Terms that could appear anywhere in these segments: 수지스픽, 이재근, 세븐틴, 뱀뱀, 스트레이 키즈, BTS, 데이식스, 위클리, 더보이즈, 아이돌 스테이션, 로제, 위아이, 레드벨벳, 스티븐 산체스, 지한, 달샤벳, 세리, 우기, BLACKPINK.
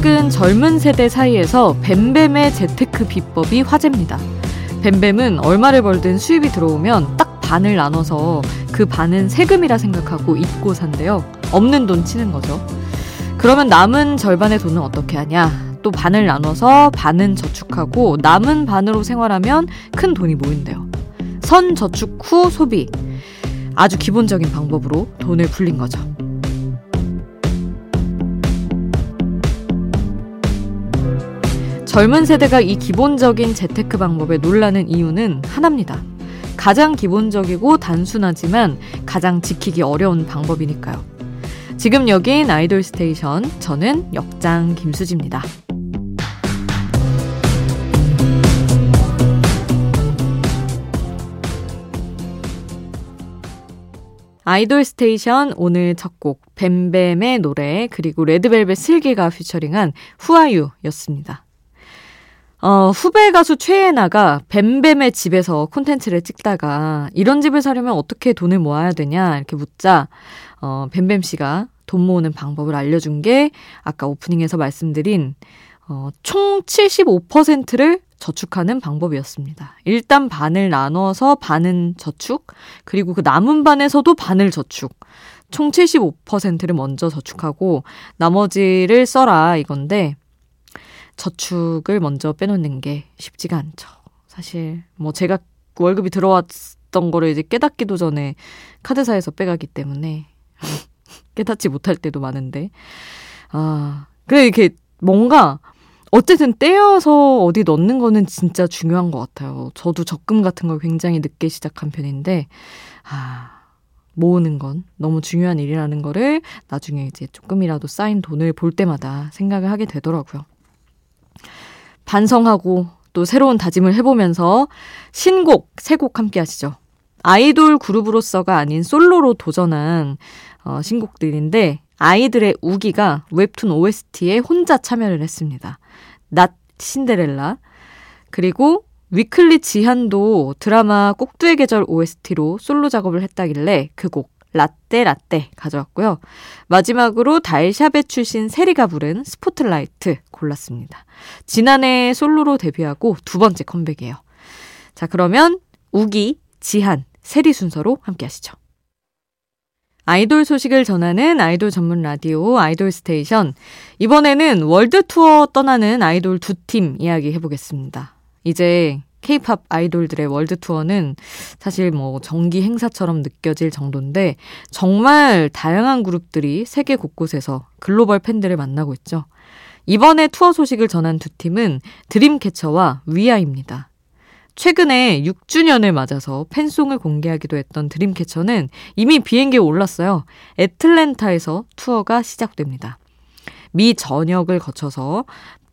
최근 젊은 세대 사이에서 뱀뱀의 재테크 비법이 화제입니다. 뱀뱀은 얼마를 벌든 수입이 들어오면 딱 반을 나눠서 그 반은 세금이라 생각하고 잊고 산대요. 없는 돈 치는 거죠. 그러면 남은 절반의 돈은 어떻게 하냐? 또 반을 나눠서 반은 저축하고 남은 반으로 생활하면 큰 돈이 모인대요. 선 저축 후 소비. 아주 기본적인 방법으로 돈을 불린 거죠. 젊은 세대가 이 기본적인 재테크 방법에 놀라는 이유는 하나입니다. 가장 기본적이고 단순하지만 가장 지키기 어려운 방법이니까요. 지금 여긴 아이돌 스테이션, 저는 역장 김수지입니다. 아이돌 스테이션 오늘 첫 곡 뱀뱀의 노래 그리고 레드벨벳 슬기가 퓨처링한 후아유였습니다. 후배 가수 최애나가 뱀뱀의 집에서 콘텐츠를 찍다가 이런 집을 사려면 어떻게 돈을 모아야 되냐 이렇게 묻자 뱀뱀 씨가 돈 모으는 방법을 알려준 게 아까 오프닝에서 말씀드린 총 75%를 저축하는 방법이었습니다. 일단 반을 나눠서 반은 저축, 그리고 그 남은 반에서도 반을 저축. 총 75%를 먼저 저축하고 나머지를 써라 이건데 저축을 먼저 빼놓는 게 쉽지가 않죠. 사실 뭐 제가 월급이 들어왔던 거를 이제 깨닫기도 전에 카드사에서 빼가기 때문에 깨닫지 못할 때도 많은데 그래 이렇게 뭔가 어쨌든 떼어서 어디 넣는 거는 진짜 중요한 것 같아요. 저도 적금 같은 걸 굉장히 늦게 시작한 편인데 모으는 건 너무 중요한 일이라는 거를 나중에 이제 조금이라도 쌓인 돈을 볼 때마다 생각을 하게 되더라고요. 반성하고 또 새로운 다짐을 해보면서 신곡, 새 곡 함께 하시죠. 아이돌 그룹으로서가 아닌 솔로로 도전한 신곡들인데 아이들의 우기가 웹툰 OST에 혼자 참여를 했습니다. 낮 신데렐라 그리고 위클리 지한도 드라마 꼭두의 계절 OST로 솔로 작업을 했다길래 그 곡 라떼 가져왔고요. 마지막으로 달샤벳 출신 세리가 부른 스포트라이트 골랐습니다. 지난해 솔로로 데뷔하고 두 번째 컴백이에요. 자, 그러면 우기, 지한, 세리 순서로 함께 하시죠. 아이돌 소식을 전하는 아이돌 전문 라디오 아이돌 스테이션. 이번에는 월드투어 떠나는 아이돌 두 팀 이야기 해보겠습니다. 이제 K-POP 아이돌들의 월드투어는 사실 뭐 정기 행사처럼 느껴질 정도인데 정말 다양한 그룹들이 세계 곳곳에서 글로벌 팬들을 만나고 있죠. 이번에 투어 소식을 전한 두 팀은 드림캐쳐와 위아이입니다. 최근에 6주년을 맞아서 팬송을 공개하기도 했던 드림캐쳐는 이미 비행기에 올랐어요. 애틀랜타에서 투어가 시작됩니다. 미 전역을 거쳐서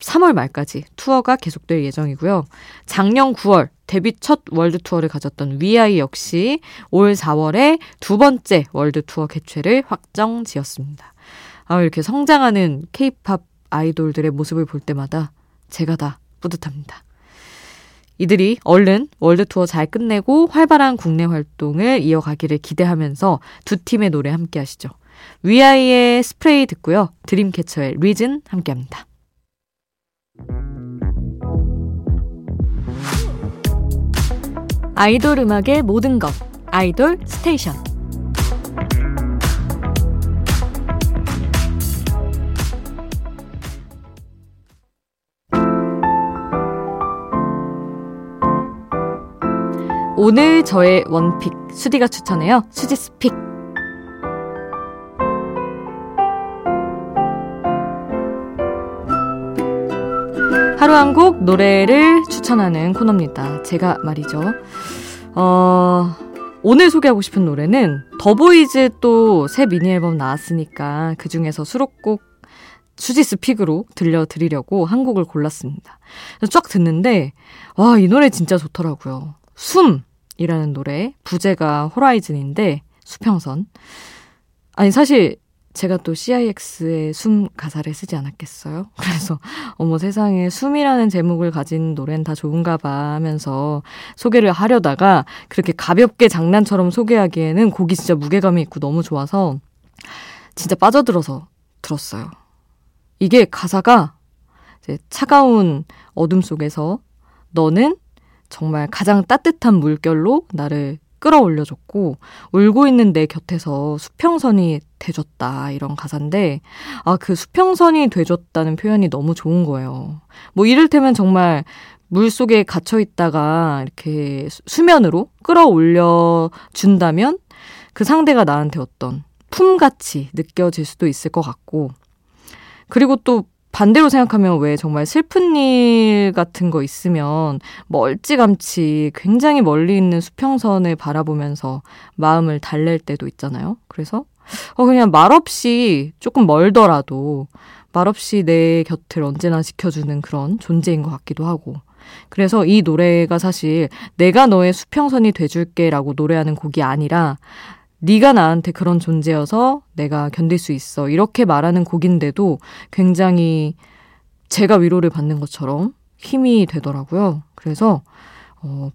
3월 말까지 투어가 계속될 예정이고요. 작년 9월 데뷔 첫 월드투어를 가졌던 위아이 역시 올 4월에 두 번째 월드투어 개최를 확정 지었습니다. 이렇게 성장하는 K-POP 아이돌들의 모습을 볼 때마다 제가 다 뿌듯합니다. 이들이 얼른 월드투어 잘 끝내고 활발한 국내 활동을 이어가기를 기대하면서 두 팀의 노래 함께 하시죠. 위아이의 스프레이 듣고요. 드림캐쳐의 리즌 함께합니다. 아이돌 음악의 모든 것 아이돌 스테이션. 오늘 저의 원픽 수디가 추천해요. 수지스픽. 하루 한 곡 노래를 추천하는 코너입니다. 제가 말이죠. 오늘 소개하고 싶은 노래는 더보이즈 또 새 미니앨범 나왔으니까 그중에서 수록곡 수지스픽으로 들려드리려고 한 곡을 골랐습니다. 쫙 듣는데 와, 이 노래 진짜 좋더라고요. 숨이라는 노래, 부제가 호라이즌인데 수평선. 아니 사실 제가 또 CIX의 숨 가사를 쓰지 않았겠어요? 그래서 어머 세상에 숨이라는 제목을 가진 노래는 다 좋은가 봐 하면서 소개를 하려다가 그렇게 가볍게 장난처럼 소개하기에는 곡이 진짜 무게감이 있고 너무 좋아서 진짜 빠져들어서 들었어요. 이게 가사가 이제 차가운 어둠 속에서 너는 정말 가장 따뜻한 물결로 나를 끌어올려줬고 울고 있는 내 곁에서 수평선이 돼줬다, 이런 가사인데, 아, 그 수평선이 돼줬다는 표현이 너무 좋은 거예요. 뭐 이를테면 정말 물속에 갇혀있다가 이렇게 수면으로 끌어올려준다면 그 상대가 나한테 어떤 품같이 느껴질 수도 있을 것 같고, 그리고 또 반대로 생각하면 왜 정말 슬픈 일 같은 거 있으면 멀찌감치 굉장히 멀리 있는 수평선을 바라보면서 마음을 달랠 때도 있잖아요. 그래서 그냥 말없이 조금 멀더라도 말없이 내 곁을 언제나 지켜주는 그런 존재인 것 같기도 하고, 그래서 이 노래가 사실 내가 너의 수평선이 돼줄게 라고 노래하는 곡이 아니라 네가 나한테 그런 존재여서 내가 견딜 수 있어, 이렇게 말하는 곡인데도 굉장히 제가 위로를 받는 것처럼 힘이 되더라고요. 그래서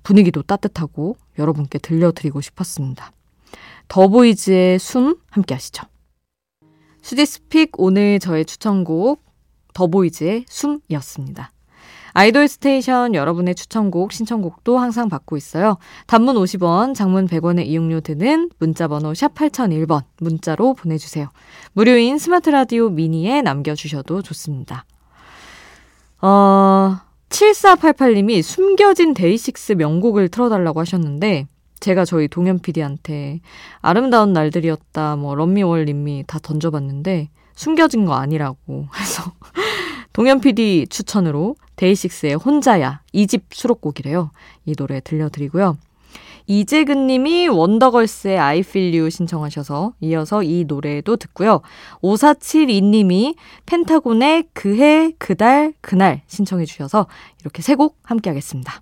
분위기도 따뜻하고 여러분께 들려드리고 싶었습니다. 더보이즈의 숨 함께 하시죠. 수디스픽 오늘 저의 추천곡 더보이즈의 숨이었습니다. 아이돌 스테이션 여러분의 추천곡, 신청곡도 항상 받고 있어요. 단문 50원, 장문 100원의 이용료 드는 문자번호 샵 8001번 문자로 보내주세요. 무료인 스마트 라디오 미니에 남겨주셔도 좋습니다. 7488님이 숨겨진 데이식스 명곡을 틀어달라고 하셨는데, 제가 저희 동현 PD한테 아름다운 날들이었다, 뭐 런미월 님이 다 던져봤는데 숨겨진 거 아니라고 해서 동현 PD 추천으로 데이식스의 혼자야 2집 수록곡이래요. 이 노래 들려드리고요. 이재근 님이 원더걸스의 I Feel You 신청하셔서 이어서 이 노래도 듣고요. 5472 님이 펜타곤의 그해, 그달, 그날 신청해 주셔서 이렇게 세 곡 함께 하겠습니다.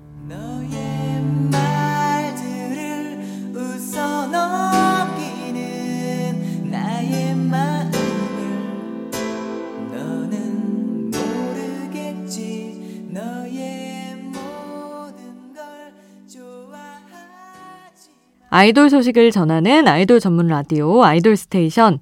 아이돌 소식을 전하는 아이돌 전문 라디오 아이돌 스테이션.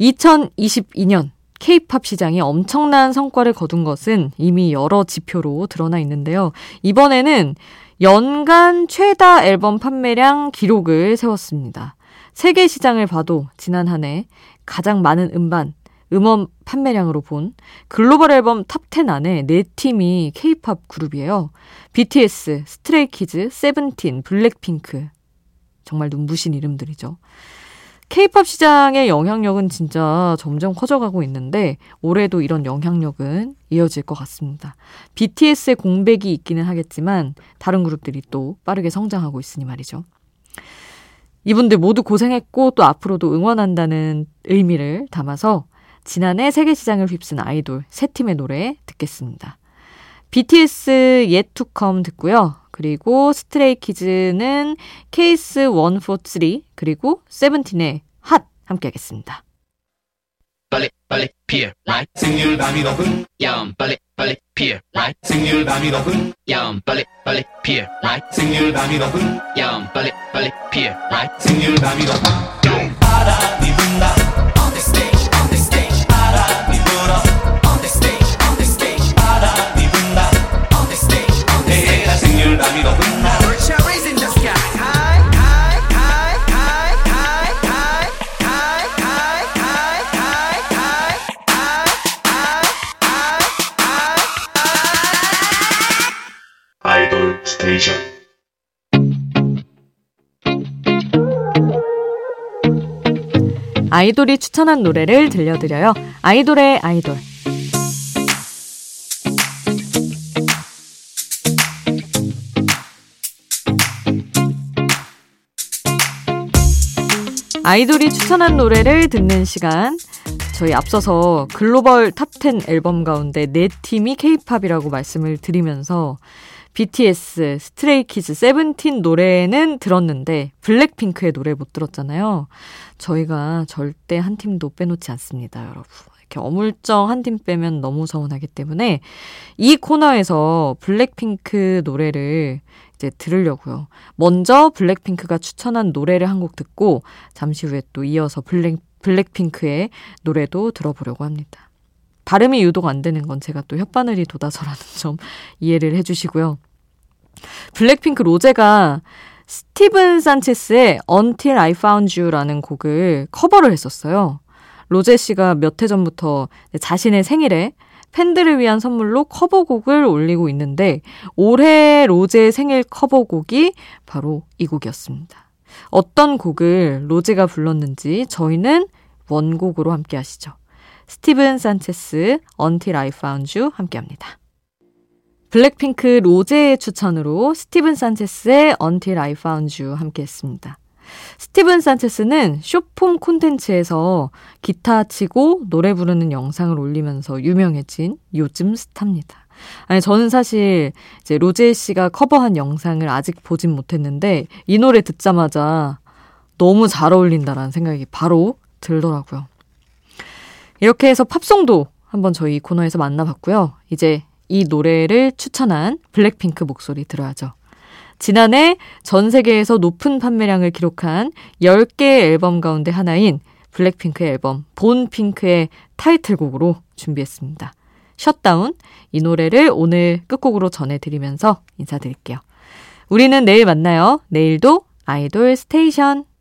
2022년 K-팝 시장이 엄청난 성과를 거둔 것은 이미 여러 지표로 드러나 있는데요. 이번에는 연간 최다 앨범 판매량 기록을 세웠습니다. 세계 시장을 봐도 지난 한 해 가장 많은 음원 판매량으로 본 글로벌 앨범 탑10 안에 4팀이 K-팝 그룹이에요. BTS, 스트레이 키즈, 세븐틴, 블랙핑크. 정말 눈부신 이름들이죠. K-팝 시장의 영향력은 진짜 점점 커져가고 있는데 올해도 이런 영향력은 이어질 것 같습니다. BTS의 공백이 있기는 하겠지만 다른 그룹들이 또 빠르게 성장하고 있으니 말이죠. 이분들 모두 고생했고 또 앞으로도 응원한다는 의미를 담아서 지난해 세계 시장을 휩쓴 아이돌 세 팀의 노래 듣겠습니다. BTS Yet to Come 듣고요. 그리고 스트레이 키즈는 케이스 143, 그리고 세븐틴의 핫 함께 하겠습니다. 빨리 빨리 피어 라이트 생률 밤이 높은 야옴 빨리 빨리 피어 라이트 생률 밤이 높은 야옴 빨리 빨리 피어 라이트 생률 밤이 높은 야옴 빨리 빨리 피어 라이트 생률 밤이 높은 바람이 분다. 아이돌 스테이션. 아이돌이 추천한 노래를 들려드려요. 아이돌의 아이돌. 아이돌이 추천한 노래를 듣는 시간. 저희 앞서서 글로벌 탑10 앨범 가운데 4팀이 K-POP이라고 말씀을 드리면서 BTS, 스트레이 키즈, 세븐틴 노래는 들었는데 블랙핑크의 노래 못 들었잖아요. 저희가 절대 한 팀도 빼놓지 않습니다, 여러분. 이렇게 어물쩡 한 팀 빼면 너무 서운하기 때문에 이 코너에서 블랙핑크 노래를 이제 들으려고요. 먼저 블랙핑크가 추천한 노래를 한 곡 듣고 잠시 후에 또 이어서 블랙핑크의 노래도 들어보려고 합니다. 발음이 유독 안 되는 건 제가 또 혓바늘이 돋아서라는 점 이해를 해주시고요. 블랙핑크 로제가 스티븐 산체스의 Until I Found You라는 곡을 커버를 했었어요. 로제 씨가 몇 해 전부터 자신의 생일에 팬들을 위한 선물로 커버곡을 올리고 있는데 올해 로제 생일 커버곡이 바로 이 곡이었습니다. 어떤 곡을 로제가 불렀는지 저희는 원곡으로 함께 하시죠. 스티븐 산체스, Until I Found You 함께합니다. 블랙핑크 로제의 추천으로 스티븐 산체스의 Until I Found You 함께했습니다. 스티븐 산체스는 쇼폼 콘텐츠에서 기타 치고 노래 부르는 영상을 올리면서 유명해진 요즘 스타입니다. 아니, 저는 사실 이제 로제 씨가 커버한 영상을 아직 보진 못했는데 이 노래 듣자마자 너무 잘 어울린다라는 생각이 바로 들더라고요. 이렇게 해서 팝송도 한번 저희 코너에서 만나봤고요. 이제 이 노래를 추천한 블랙핑크 목소리 들어야죠. 지난해 전 세계에서 높은 판매량을 기록한 10개의 앨범 가운데 하나인 블랙핑크의 앨범 본핑크의 타이틀곡으로 준비했습니다. 셧다운, 이 노래를 오늘 끝곡으로 전해드리면서 인사드릴게요. 우리는 내일 만나요. 내일도 아이돌 스테이션.